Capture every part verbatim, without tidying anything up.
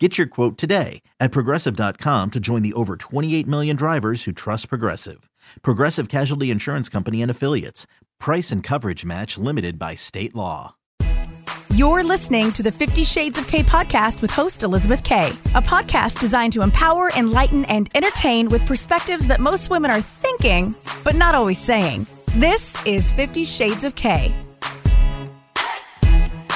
Get your quote today at Progressive dot com to join the over twenty-eight million drivers who trust Progressive. Progressive Casualty Insurance Company and Affiliates. Price and coverage match limited by state law. You're listening to the Fifty Shades of K podcast with host Elizabeth K, a podcast designed to empower, enlighten, and entertain with perspectives that most women are thinking, but not always saying. This is Fifty Shades of K.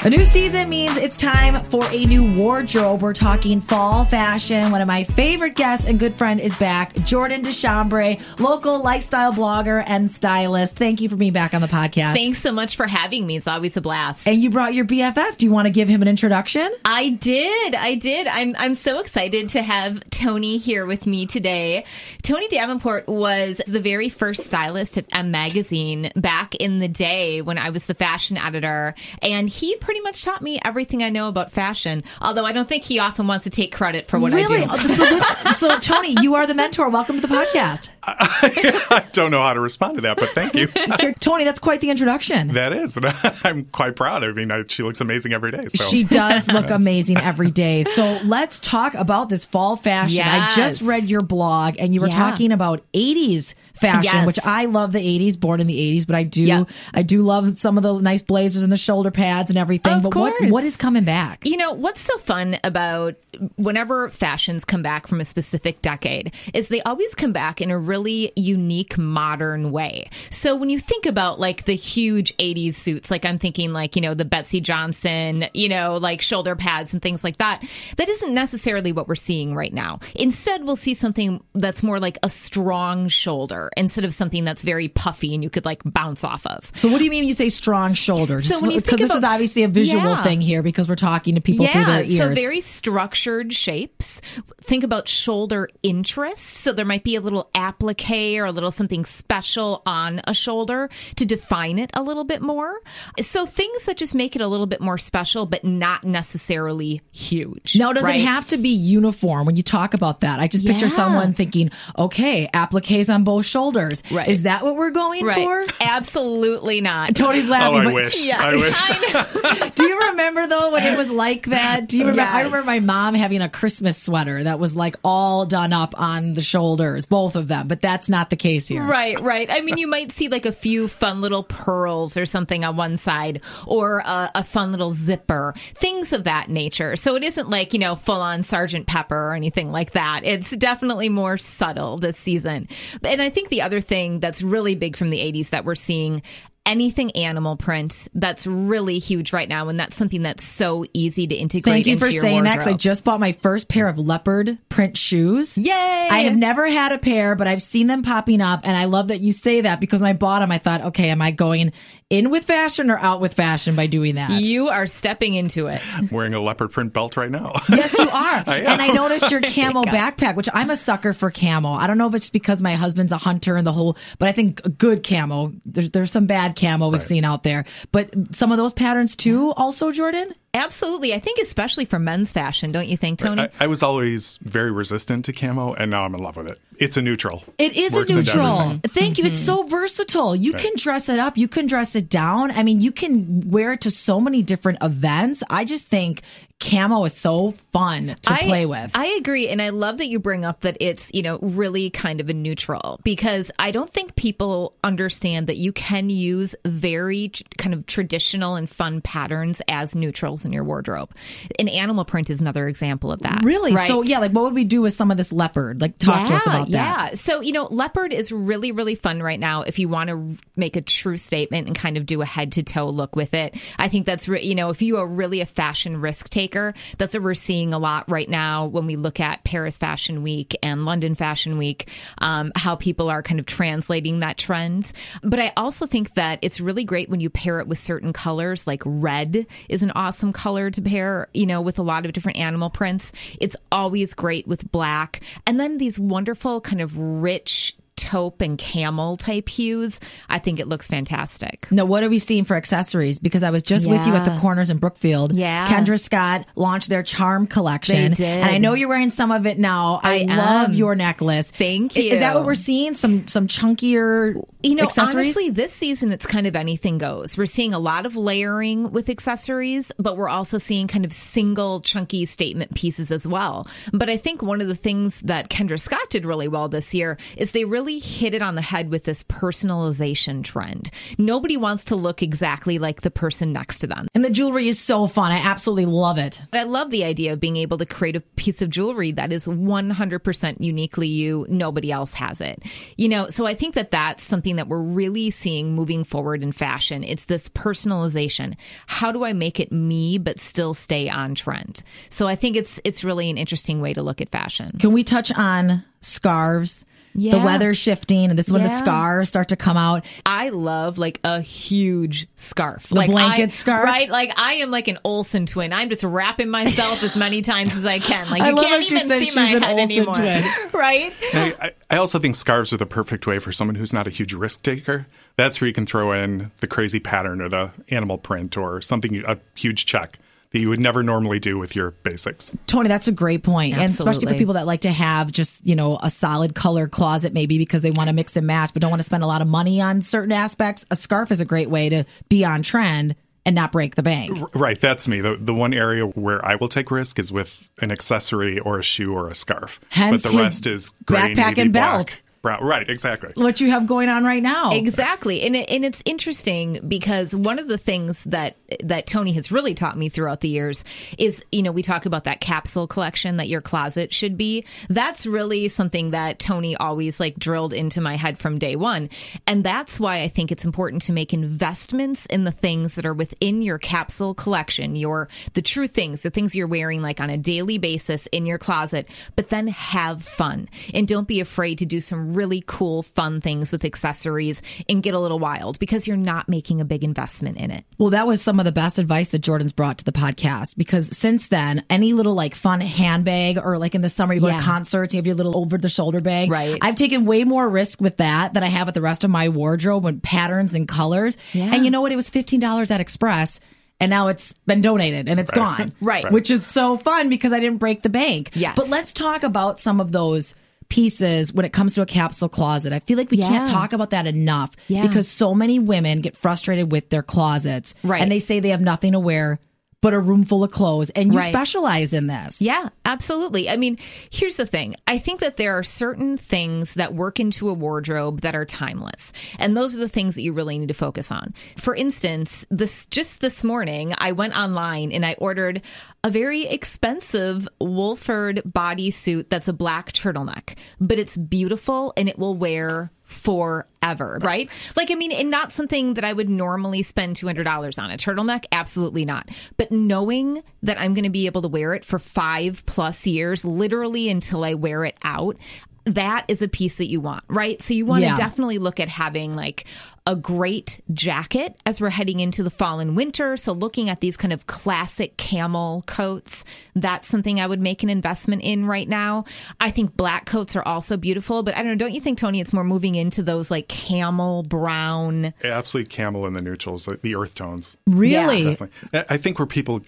A new season means it's time for a new wardrobe. We're talking fall fashion. One of my favorite guests and good friend is back, Jordan DeChambray, local lifestyle blogger and stylist. Thank you for being back on the podcast. Thanks so much for having me. It's always a blast. And you brought your B F F. Do you want to give him an introduction? I did. I did. I'm I'm so excited to have Tony here with me today. Tony Davenport was the very first stylist at M Magazine back in the day when I was the fashion editor, and he pretty much taught me everything I know about fashion, although I don't think he often wants to take credit for what really? I do. So, this, so Tony, you are the mentor. Welcome to the podcast. I, I don't know how to respond to that, but thank you. Here, Tony, that's quite the introduction. That is. I'm quite proud. I mean, I, she looks amazing every day. So. She does look amazing every day. So let's talk about this fall fashion. Yes. I just read your blog, and you were yeah. talking about eighties fashion, yes. which I love the eighties, born in the eighties, but I do yeah. I do love some of the nice blazers and the shoulder pads and everything. Thing, of but course. What, what is coming back? You know, what's so fun about whenever fashions come back from a specific decade is they always come back in a really unique, modern way. So when you think about like the huge eighties suits, like I'm thinking like, you know, the Betsy Johnson, you know, like shoulder pads and things like that, that isn't necessarily what we're seeing right now. Instead, we'll see something that's more like a strong shoulder instead of something that's very puffy and you could like bounce off of. So what do you mean you say strong shoulder? So when you think about this is obviously a visual yeah. thing here because we're talking to people yeah, through their ears. So very structured shapes. Think about shoulder interest. So there might be a little applique or a little something special on a shoulder to define it a little bit more. So things that just make it a little bit more special, but not necessarily huge. Now, does right? it have to be uniform when you talk about that? I just yeah. picture someone thinking, okay, appliques on both shoulders. Right. Is that what we're going right. for? Absolutely not. Tony's laughing. Oh, I but, wish. Yeah. I wish. I know. Do you remember, though, when it was like that? Do you remember? Yes. I remember my mom having a Christmas sweater that was like all done up on the shoulders, both of them. But that's not the case here. Right, right. I mean, you might see like a few fun little pearls or something on one side or a, a fun little zipper, things of that nature. So it isn't like, you know, full on Sergeant Pepper or anything like that. It's definitely more subtle this season. And I think the other thing that's really big from the eighties that we're seeing, anything animal print, that's really huge right now, and that's something that's so easy to integrate. Thank you into for your saying wardrobe. That because I just bought my first pair of leopard print shoes. Yay! I have never had a pair, but I've seen them popping up, and I love that you say that because when I bought them, I thought, okay, am I going in with fashion or out with fashion by doing that? You are stepping into it. I'm wearing a leopard print belt right now. Yes, you are. I and I noticed your camo backpack, which I'm a sucker for camo. I don't know if it's because my husband's a hunter and the whole, but I think good camo. There's there's some bad camo we've right. seen out there, but some of those patterns too also, Jordan? Absolutely. I think especially for men's fashion, don't you think, Tony? I, I was always very resistant to camo, and now I'm in love with it. It's a neutral. It is Works a neutral. Thank mm-hmm. you. It's so versatile. You right. can dress it up. You can dress it down. I mean, you can wear it to so many different events. I just think camo is so fun to I, play with. I agree. And I love that you bring up that it's, you know, really kind of a neutral, because I don't think people understand that you can use very kind of traditional and fun patterns as neutrals in your wardrobe. An animal print is another example of that. Really? Right? So, yeah, like what would we do with some of this leopard? Like talk yeah, to us about that. Yeah. So, you know, leopard is really, really fun right now if you want to make a true statement and kind of do a head to toe look with it. I think that's, re- you know, if you are really a fashion risk taker, that's what we're seeing a lot right now when we look at Paris Fashion Week and London Fashion Week, um, how people are kind of translating that trend. But I also think that it's really great when you pair it with certain colors, like red is an awesome color to pair, you know, with a lot of different animal prints. It's always great with black. And then these wonderful kind of rich taupe and camel type hues, I think it looks fantastic. Now, what are we seeing for accessories? Because I was just yeah. with you at the Corners in Brookfield. Yeah. Kendra Scott launched their charm collection. They did. And I know you're wearing some of it now. I, I love your necklace. Thank you. Is that what we're seeing? Some some chunkier you know, accessories? Honestly, this season, it's kind of anything goes. We're seeing a lot of layering with accessories, but we're also seeing kind of single chunky statement pieces as well. But I think one of the things that Kendra Scott did really well this year is they really hit it on the head with this personalization trend. Nobody wants to look exactly like the person next to them. And the jewelry is so fun. I absolutely love it. But I love the idea of being able to create a piece of jewelry that is one hundred percent uniquely you. Nobody else has it. You know, so I think that that's something that we're really seeing moving forward in fashion. It's this personalization. How do I make it me, but still stay on trend? So I think it's it's really an interesting way to look at fashion. Can we touch on scarves? Yeah. The weather's shifting, and this is when yeah. the scarves start to come out. I love like a huge scarf. The like blanket I, scarf. Right? Like I am like an Olsen twin. I'm just wrapping myself as many times as I can. Like I you love can't how she even says see she's my an head Olsen anymore. Twin. Right? I, I also think scarves are the perfect way for someone who's not a huge risk taker. That's where you can throw in the crazy pattern or the animal print or something, a huge check that you would never normally do with your basics. Tony, that's a great point. Absolutely. And especially for people that like to have just, you know, a solid color closet maybe because they want to mix and match but don't want to spend a lot of money on certain aspects. A scarf is a great way to be on trend and not break the bank. Right. That's me. The, the one area where I will take risk is with an accessory or a shoe or a scarf. Hence but the rest is gray, backpack navy, and belt. Black. Brown. Right, exactly. What you have going on right now. Exactly. And it, and it's interesting because one of the things that that Tony has really taught me throughout the years is, you know, we talk about that capsule collection that your closet should be. That's really something that Tony always like drilled into my head from day one. And that's why I think it's important to make investments in the things that are within your capsule collection, your the true things, the things you're wearing like on a daily basis in your closet, but then have fun and don't be afraid to do some really cool, fun things with accessories and get a little wild because you're not making a big investment in it. Well, that was some of the best advice that Jordan's brought to the podcast because since then, any little like fun handbag or like in the summer, you go yeah. to concerts, you have your little over the shoulder bag. Right. I've taken way more risk with that than I have with the rest of my wardrobe with patterns and colors. Yeah. And you know what? It was fifteen dollars at Express. And now it's been donated and it's right. gone. Right. Which is so fun because I didn't break the bank. Yes. But let's talk about some of those pieces when it comes to a capsule closet. I feel like we yeah. can't talk about that enough yeah. because so many women get frustrated with their closets right. and they say they have nothing to wear but a room full of clothes, and you right. specialize in this. Yeah, absolutely. I mean, here's the thing. I think that there are certain things that work into a wardrobe that are timeless, and those are the things that you really need to focus on. For instance, this just this morning, I went online and I ordered a very expensive Wolford bodysuit that's a black turtleneck, but it's beautiful and it will wear forever, right? Like, I mean, and not something that I would normally spend two hundred dollars on. A turtleneck? Absolutely not. But knowing that I'm going to be able to wear it for five plus years, literally until I wear it out, that is a piece that you want, right? So you want yeah. to definitely look at having like a great jacket as we're heading into the fall and winter. So looking at these kind of classic camel coats, that's something I would make an investment in right now. I think black coats are also beautiful, but I don't know. Don't you think, Tony, it's more moving into those like camel brown? Yeah, absolutely camel in the neutrals, like the earth tones. Really? Yeah, I think where people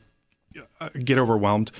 get overwhelmed,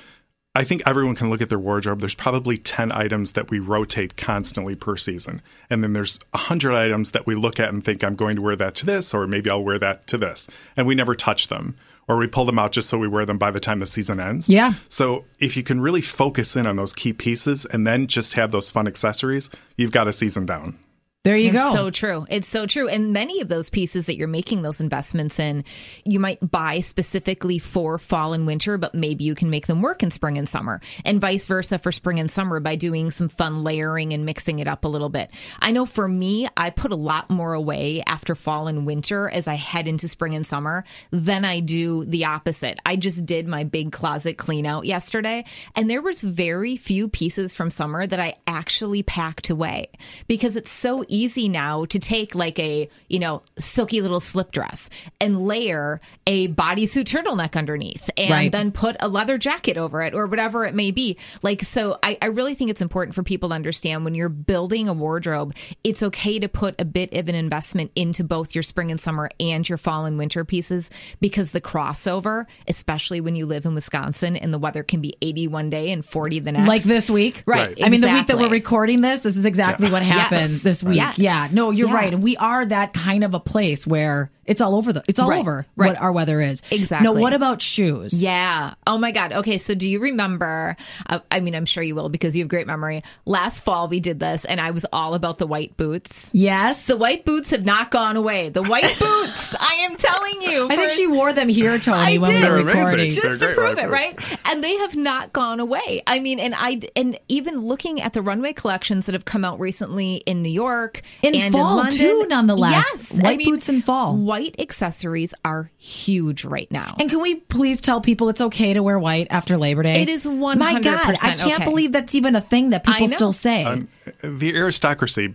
I think everyone can look at their wardrobe. There's probably ten items that we rotate constantly per season. And then there's one hundred items that we look at and think, I'm going to wear that to this, or maybe I'll wear that to this. And we never touch them, or we pull them out just so we wear them by the time the season ends. Yeah. So if you can really focus in on those key pieces and then just have those fun accessories, you've got a season down. There you it's go. It's so true. It's so true. And many of those pieces that you're making those investments in, you might buy specifically for fall and winter, but maybe you can make them work in spring and summer, and vice versa for spring and summer by doing some fun layering and mixing it up a little bit. I know for me, I put a lot more away after fall and winter as I head into spring and summer than I do the opposite. I just did my big closet clean out yesterday, and there was very few pieces from summer that I actually packed away because it's so easy now to take like a, you know, silky little slip dress and layer a bodysuit turtleneck underneath and right. then put a leather jacket over it or whatever it may be. Like, so I, I really think it's important for people to understand when you're building a wardrobe, it's okay to put a bit of an investment into both your spring and summer and your fall and winter pieces, because the crossover, especially when you live in Wisconsin and the weather can be eighty one day and forty the next. Like this week. Right. right. I mean, exactly. the week that we're recording this, this is exactly yeah. what happened yes. this week. Yes. Yeah. No, you're yeah. right. And we are that kind of a place where it's all over. The, it's all right. over right. what our weather is. Exactly. Now, what about shoes? Yeah. Oh, my God. Okay. So do you remember? Uh, I mean, I'm sure you will because you have great memory. Last fall, we did this and I was all about the white boots. Yes. The white boots have not gone away. The white boots. I am telling you. I think she wore them here, Tony, I when did. We were recording. Just to prove it, right? And they have not gone away. I mean, and I and even looking at the runway collections that have come out recently in New York in and fall in London, too, nonetheless. Yes, white I mean, boots in fall. White accessories are huge right now. And can we please tell people it's okay to wear white after Labor Day? It is one hundred percent. My God, I can't okay. believe that's even a thing that people still say. Um, the aristocracy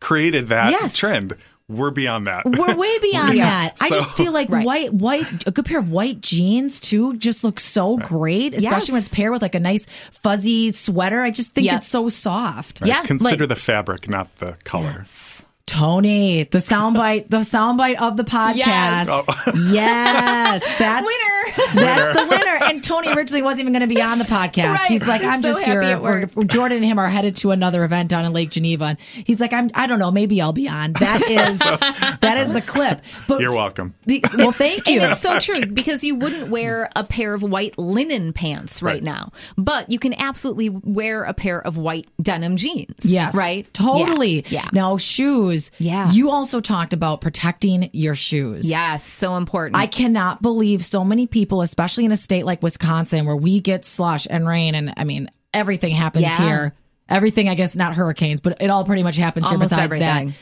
created that yes. trend. We're beyond that. We're way beyond yeah. that. So, I just feel like right. white, white, a good pair of white jeans too just looks so right. great, especially yes. when it's paired with like a nice fuzzy sweater. I just think yep. it's so soft. Right. Yeah, consider like, the fabric, not the color. Yes. Tony, the soundbite, the soundbite of the podcast. Yes, oh. yes that's winner. That's winner. The winner. And Tony originally wasn't even going to be on the podcast. Right. He's like, I'm so just here. We're, Jordan and him are headed to another event down in Lake Geneva. And he's like, I'm. I don't know. Maybe I'll be on. That is that is the clip. But, you're welcome. Be, well, thank you. And it's so true because you wouldn't wear a pair of white linen pants right, right now, but you can absolutely wear a pair of white denim jeans. Yes, right. Totally. Yeah. yeah. Now shoes. Yeah. You also talked about protecting your shoes. Yes, so important. I cannot believe so many people, especially in a state like Wisconsin where we get slush and rain and I mean, everything happens yeah. here. Everything, I guess, not hurricanes, but it all pretty much happens Almost here besides everything. That.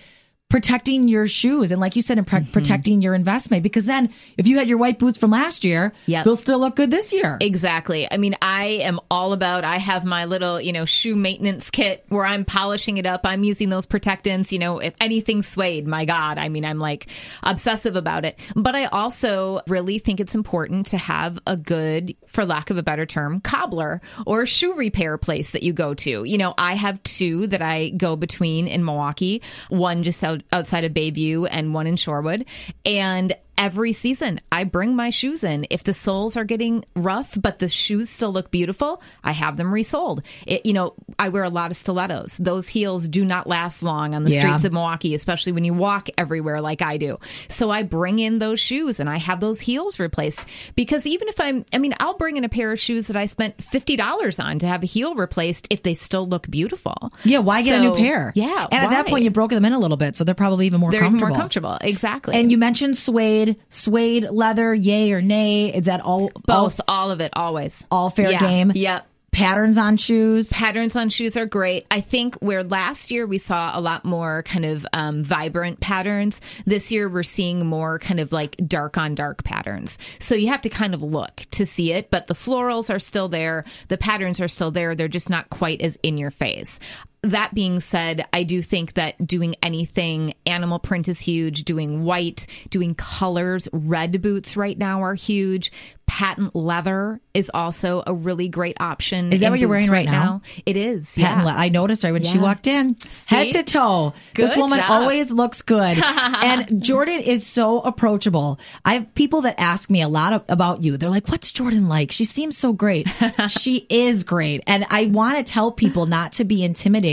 Protecting your shoes. And like you said, and pre- mm-hmm. protecting your investment, because then if you had your white boots from last year, yep. they'll still look good this year. Exactly. I mean, I am all about, I have my little, you know, shoe maintenance kit where I'm polishing it up. I'm using those protectants, you know, if anything suede, my God, I mean, I'm like obsessive about it. But I also really think it's important to have a good, for lack of a better term, cobbler or shoe repair place that you go to. You know, I have two that I go between in Milwaukee. One just out outside of Bayview and one in Shorewood. And every season, I bring my shoes in. If the soles are getting rough, but the shoes still look beautiful, I have them resoled. It, you know, I wear a lot of stilettos. Those heels do not last long on the yeah. streets of Milwaukee, especially when you walk everywhere like I do. So I bring in those shoes and I have those heels replaced, because even if I'm, I mean, I'll bring in a pair of shoes that I spent fifty dollars on to have a heel replaced if they still look beautiful. Yeah, why get so, a new pair? Yeah, And why? At that point, you broke them in a little bit, so they're probably even more they're comfortable. They're more comfortable, exactly. And you mentioned suede. Suede, leather, yay or nay? Is that all? Both, all, all of it, always. All fair yeah, game? Yep. Patterns on shoes. Patterns on shoes are great. I think where last year we saw a lot more kind of um, vibrant patterns, this year we're seeing more kind of like dark on dark patterns. So you have to kind of look to see it, but the florals are still there. The patterns are still there. They're just not quite as in your face. That being said, I do think that doing anything, animal print is huge, doing white, doing colors, red boots right now are huge. Patent leather is also a really great option. Is that what you're wearing right now? now? It is. Patent yeah. le- I noticed right when yeah. she walked in. See? Head to toe. Good this woman job. Always looks good. And Jordan is so approachable. I have people that ask me a lot of, about you. They're like, what's Jordan like? She seems so great. She is great. And I want to tell people not to be intimidated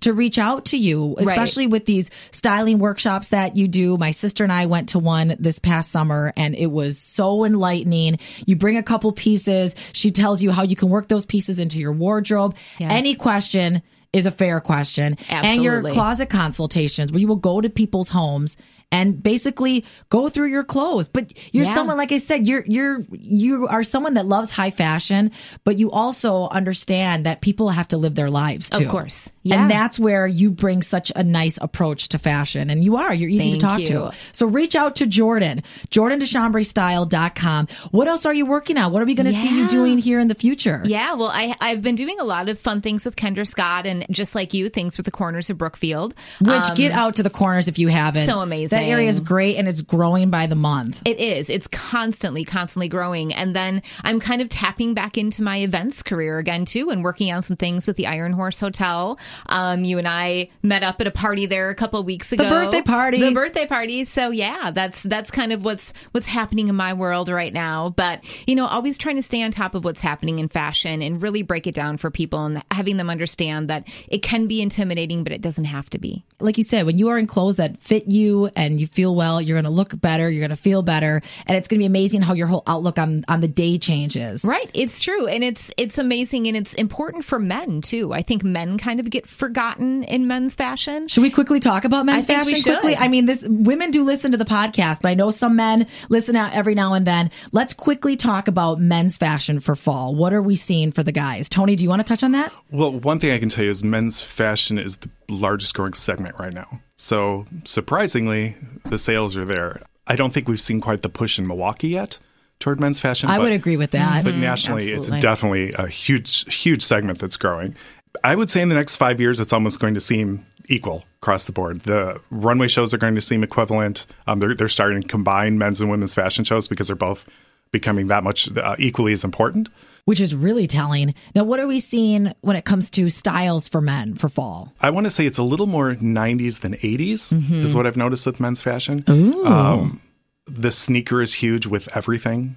to reach out to you, especially right. with these styling workshops that you do. My sister and I went to one this past summer and it was so enlightening. You bring a couple pieces. She tells you how you can work those pieces into your wardrobe. Yeah. Any question is a fair question. Absolutely. And your closet consultations where you will go to people's homes and basically go through your clothes. But you're yeah. someone, like I said, you're you're you are someone that loves high fashion, but you also understand that people have to live their lives too. Of course. Yeah. And that's where you bring such a nice approach to fashion. And you are, you're easy Thank to talk you. to. So reach out to Jordan, Jordan DeChambray Style dot com. What else are you working on? What are we going to yeah. see you doing here in the future? Yeah, well, I, I've been doing a lot of fun things with Kendra Scott and just like you, things with the Corners of Brookfield. Which, um, get out to the Corners if you haven't. So amazing. That area is great and it's growing by the month. It is. It's constantly, constantly growing. And then I'm kind of tapping back into my events career again, too, and working on some things with the Iron Horse Hotel. Um, you and I met up at a party there a couple of weeks ago. The birthday party. The birthday party. So, yeah, that's that's kind of what's what's happening in my world right now. But, you know, always trying to stay on top of what's happening in fashion and really break it down for people and having them understand that it can be intimidating, but it doesn't have to be. Like you said, when you are in clothes that fit you and you feel well, you're going to look better, you're going to feel better. And it's going to be amazing how your whole outlook on, on the day changes. Right. It's true. And it's it's amazing. And it's important for men, too. I think men kind of get forgotten in men's fashion. Should we quickly talk about men's I fashion quickly? I mean, this women do listen to the podcast, but I know some men listen out every now and then. Let's quickly talk about men's fashion for fall. What are we seeing for the guys? Tony, do you want to touch on that? Well, one thing I can tell you is men's fashion is the largest growing segment right now. So surprisingly, the sales are there. I don't think we've seen quite the push in Milwaukee yet toward men's fashion. I but, would agree with that. But mm-hmm. nationally, Absolutely. It's definitely a huge, huge segment that's growing. I would say in the next five years, it's almost going to seem equal across the board. The runway shows are going to seem equivalent. Um, they're, they're starting to combine men's and women's fashion shows because they're both becoming that much uh, equally as important. Which is really telling. Now, what are we seeing when it comes to styles for men for fall? I want to say it's a little more nineties than eighties mm-hmm. is what I've noticed with men's fashion. Ooh. Um, the sneaker is huge with everything.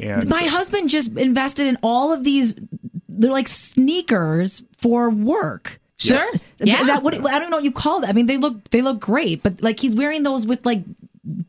And my husband just invested in all of these, they're like sneakers for work. Sure. Yes. Is, yeah. is that what, I don't know what you call that. I mean, they look, they look great, but like he's wearing those with like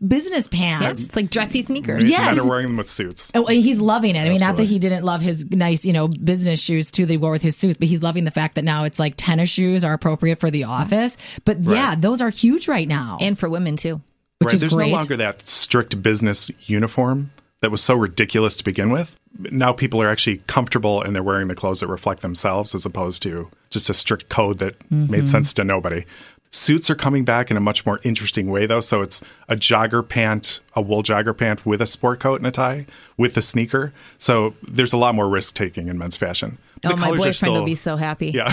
business pants. Yes, it's like dressy sneakers. Yes. He's wearing them with suits. Oh, and he's loving it. I mean, Absolutely. Not that he didn't love his nice, you know, business shoes too. They wore with his suits, but he's loving the fact that now it's like tennis shoes are appropriate for the office. But right. yeah, those are huge right now. And for women too. Which right. is There's great. no longer that strict business uniform that was so ridiculous to begin with. Now people are actually comfortable and they're wearing the clothes that reflect themselves as opposed to just a strict code that mm-hmm. made sense to nobody. Suits are coming back in a much more interesting way, though. So it's a jogger pant, a wool jogger pant with a sport coat and a tie with a sneaker. So there's a lot more risk taking in men's fashion. The oh, my boyfriend still, will be so happy. Yeah.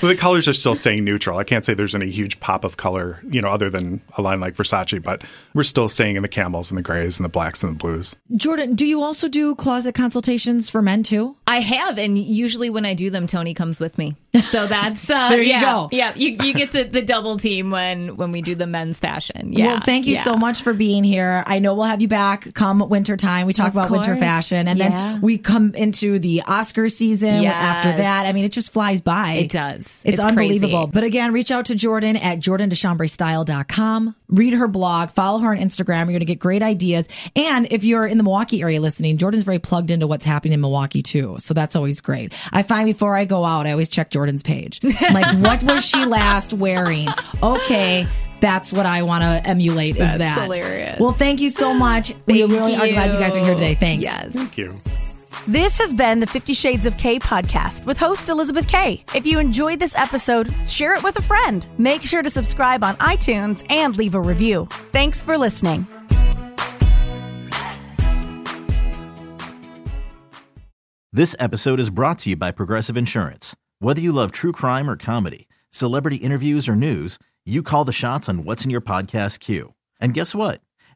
The colors are still staying neutral. I can't say there's any huge pop of color, you know, other than a line like Versace, but we're still staying in the camels and the grays and the blacks and the blues. Jordan, do you also do closet consultations for men too? I have. And usually when I do them, Tony comes with me. So that's, uh, there you yeah, go. Yeah. You, you get the, the double team when, when we do the men's fashion. Yeah. Well, thank you yeah. so much for being here. I know we'll have you back come winter time. We talk of about course. winter fashion and yeah. then we come into the Oscar season yes. after that. I mean, it just flies by. It does. It's, it's unbelievable. Crazy. But again, reach out to Jordan at Jordan DeChambray Style dot com. Read her blog, follow her on Instagram. You're going to get great ideas. And if you're in the Milwaukee area listening, Jordan's very plugged into what's happening in Milwaukee too. So that's always great. I find before I go out, I always check Jordan's page. I'm like, what was she last wearing? Okay. That's what I want to emulate is that's that. Hilarious. Well, thank you so much. We really you. are glad you guys are here today. Thanks. Yes. Thank you. This has been the Fifty Shades of K podcast with host Elizabeth K. If you enjoyed this episode, share it with a friend. Make sure to subscribe on iTunes and leave a review. Thanks for listening. This episode is brought to you by Progressive Insurance. Whether you love true crime or comedy, celebrity interviews or news, you call the shots on what's in your podcast queue. And guess what?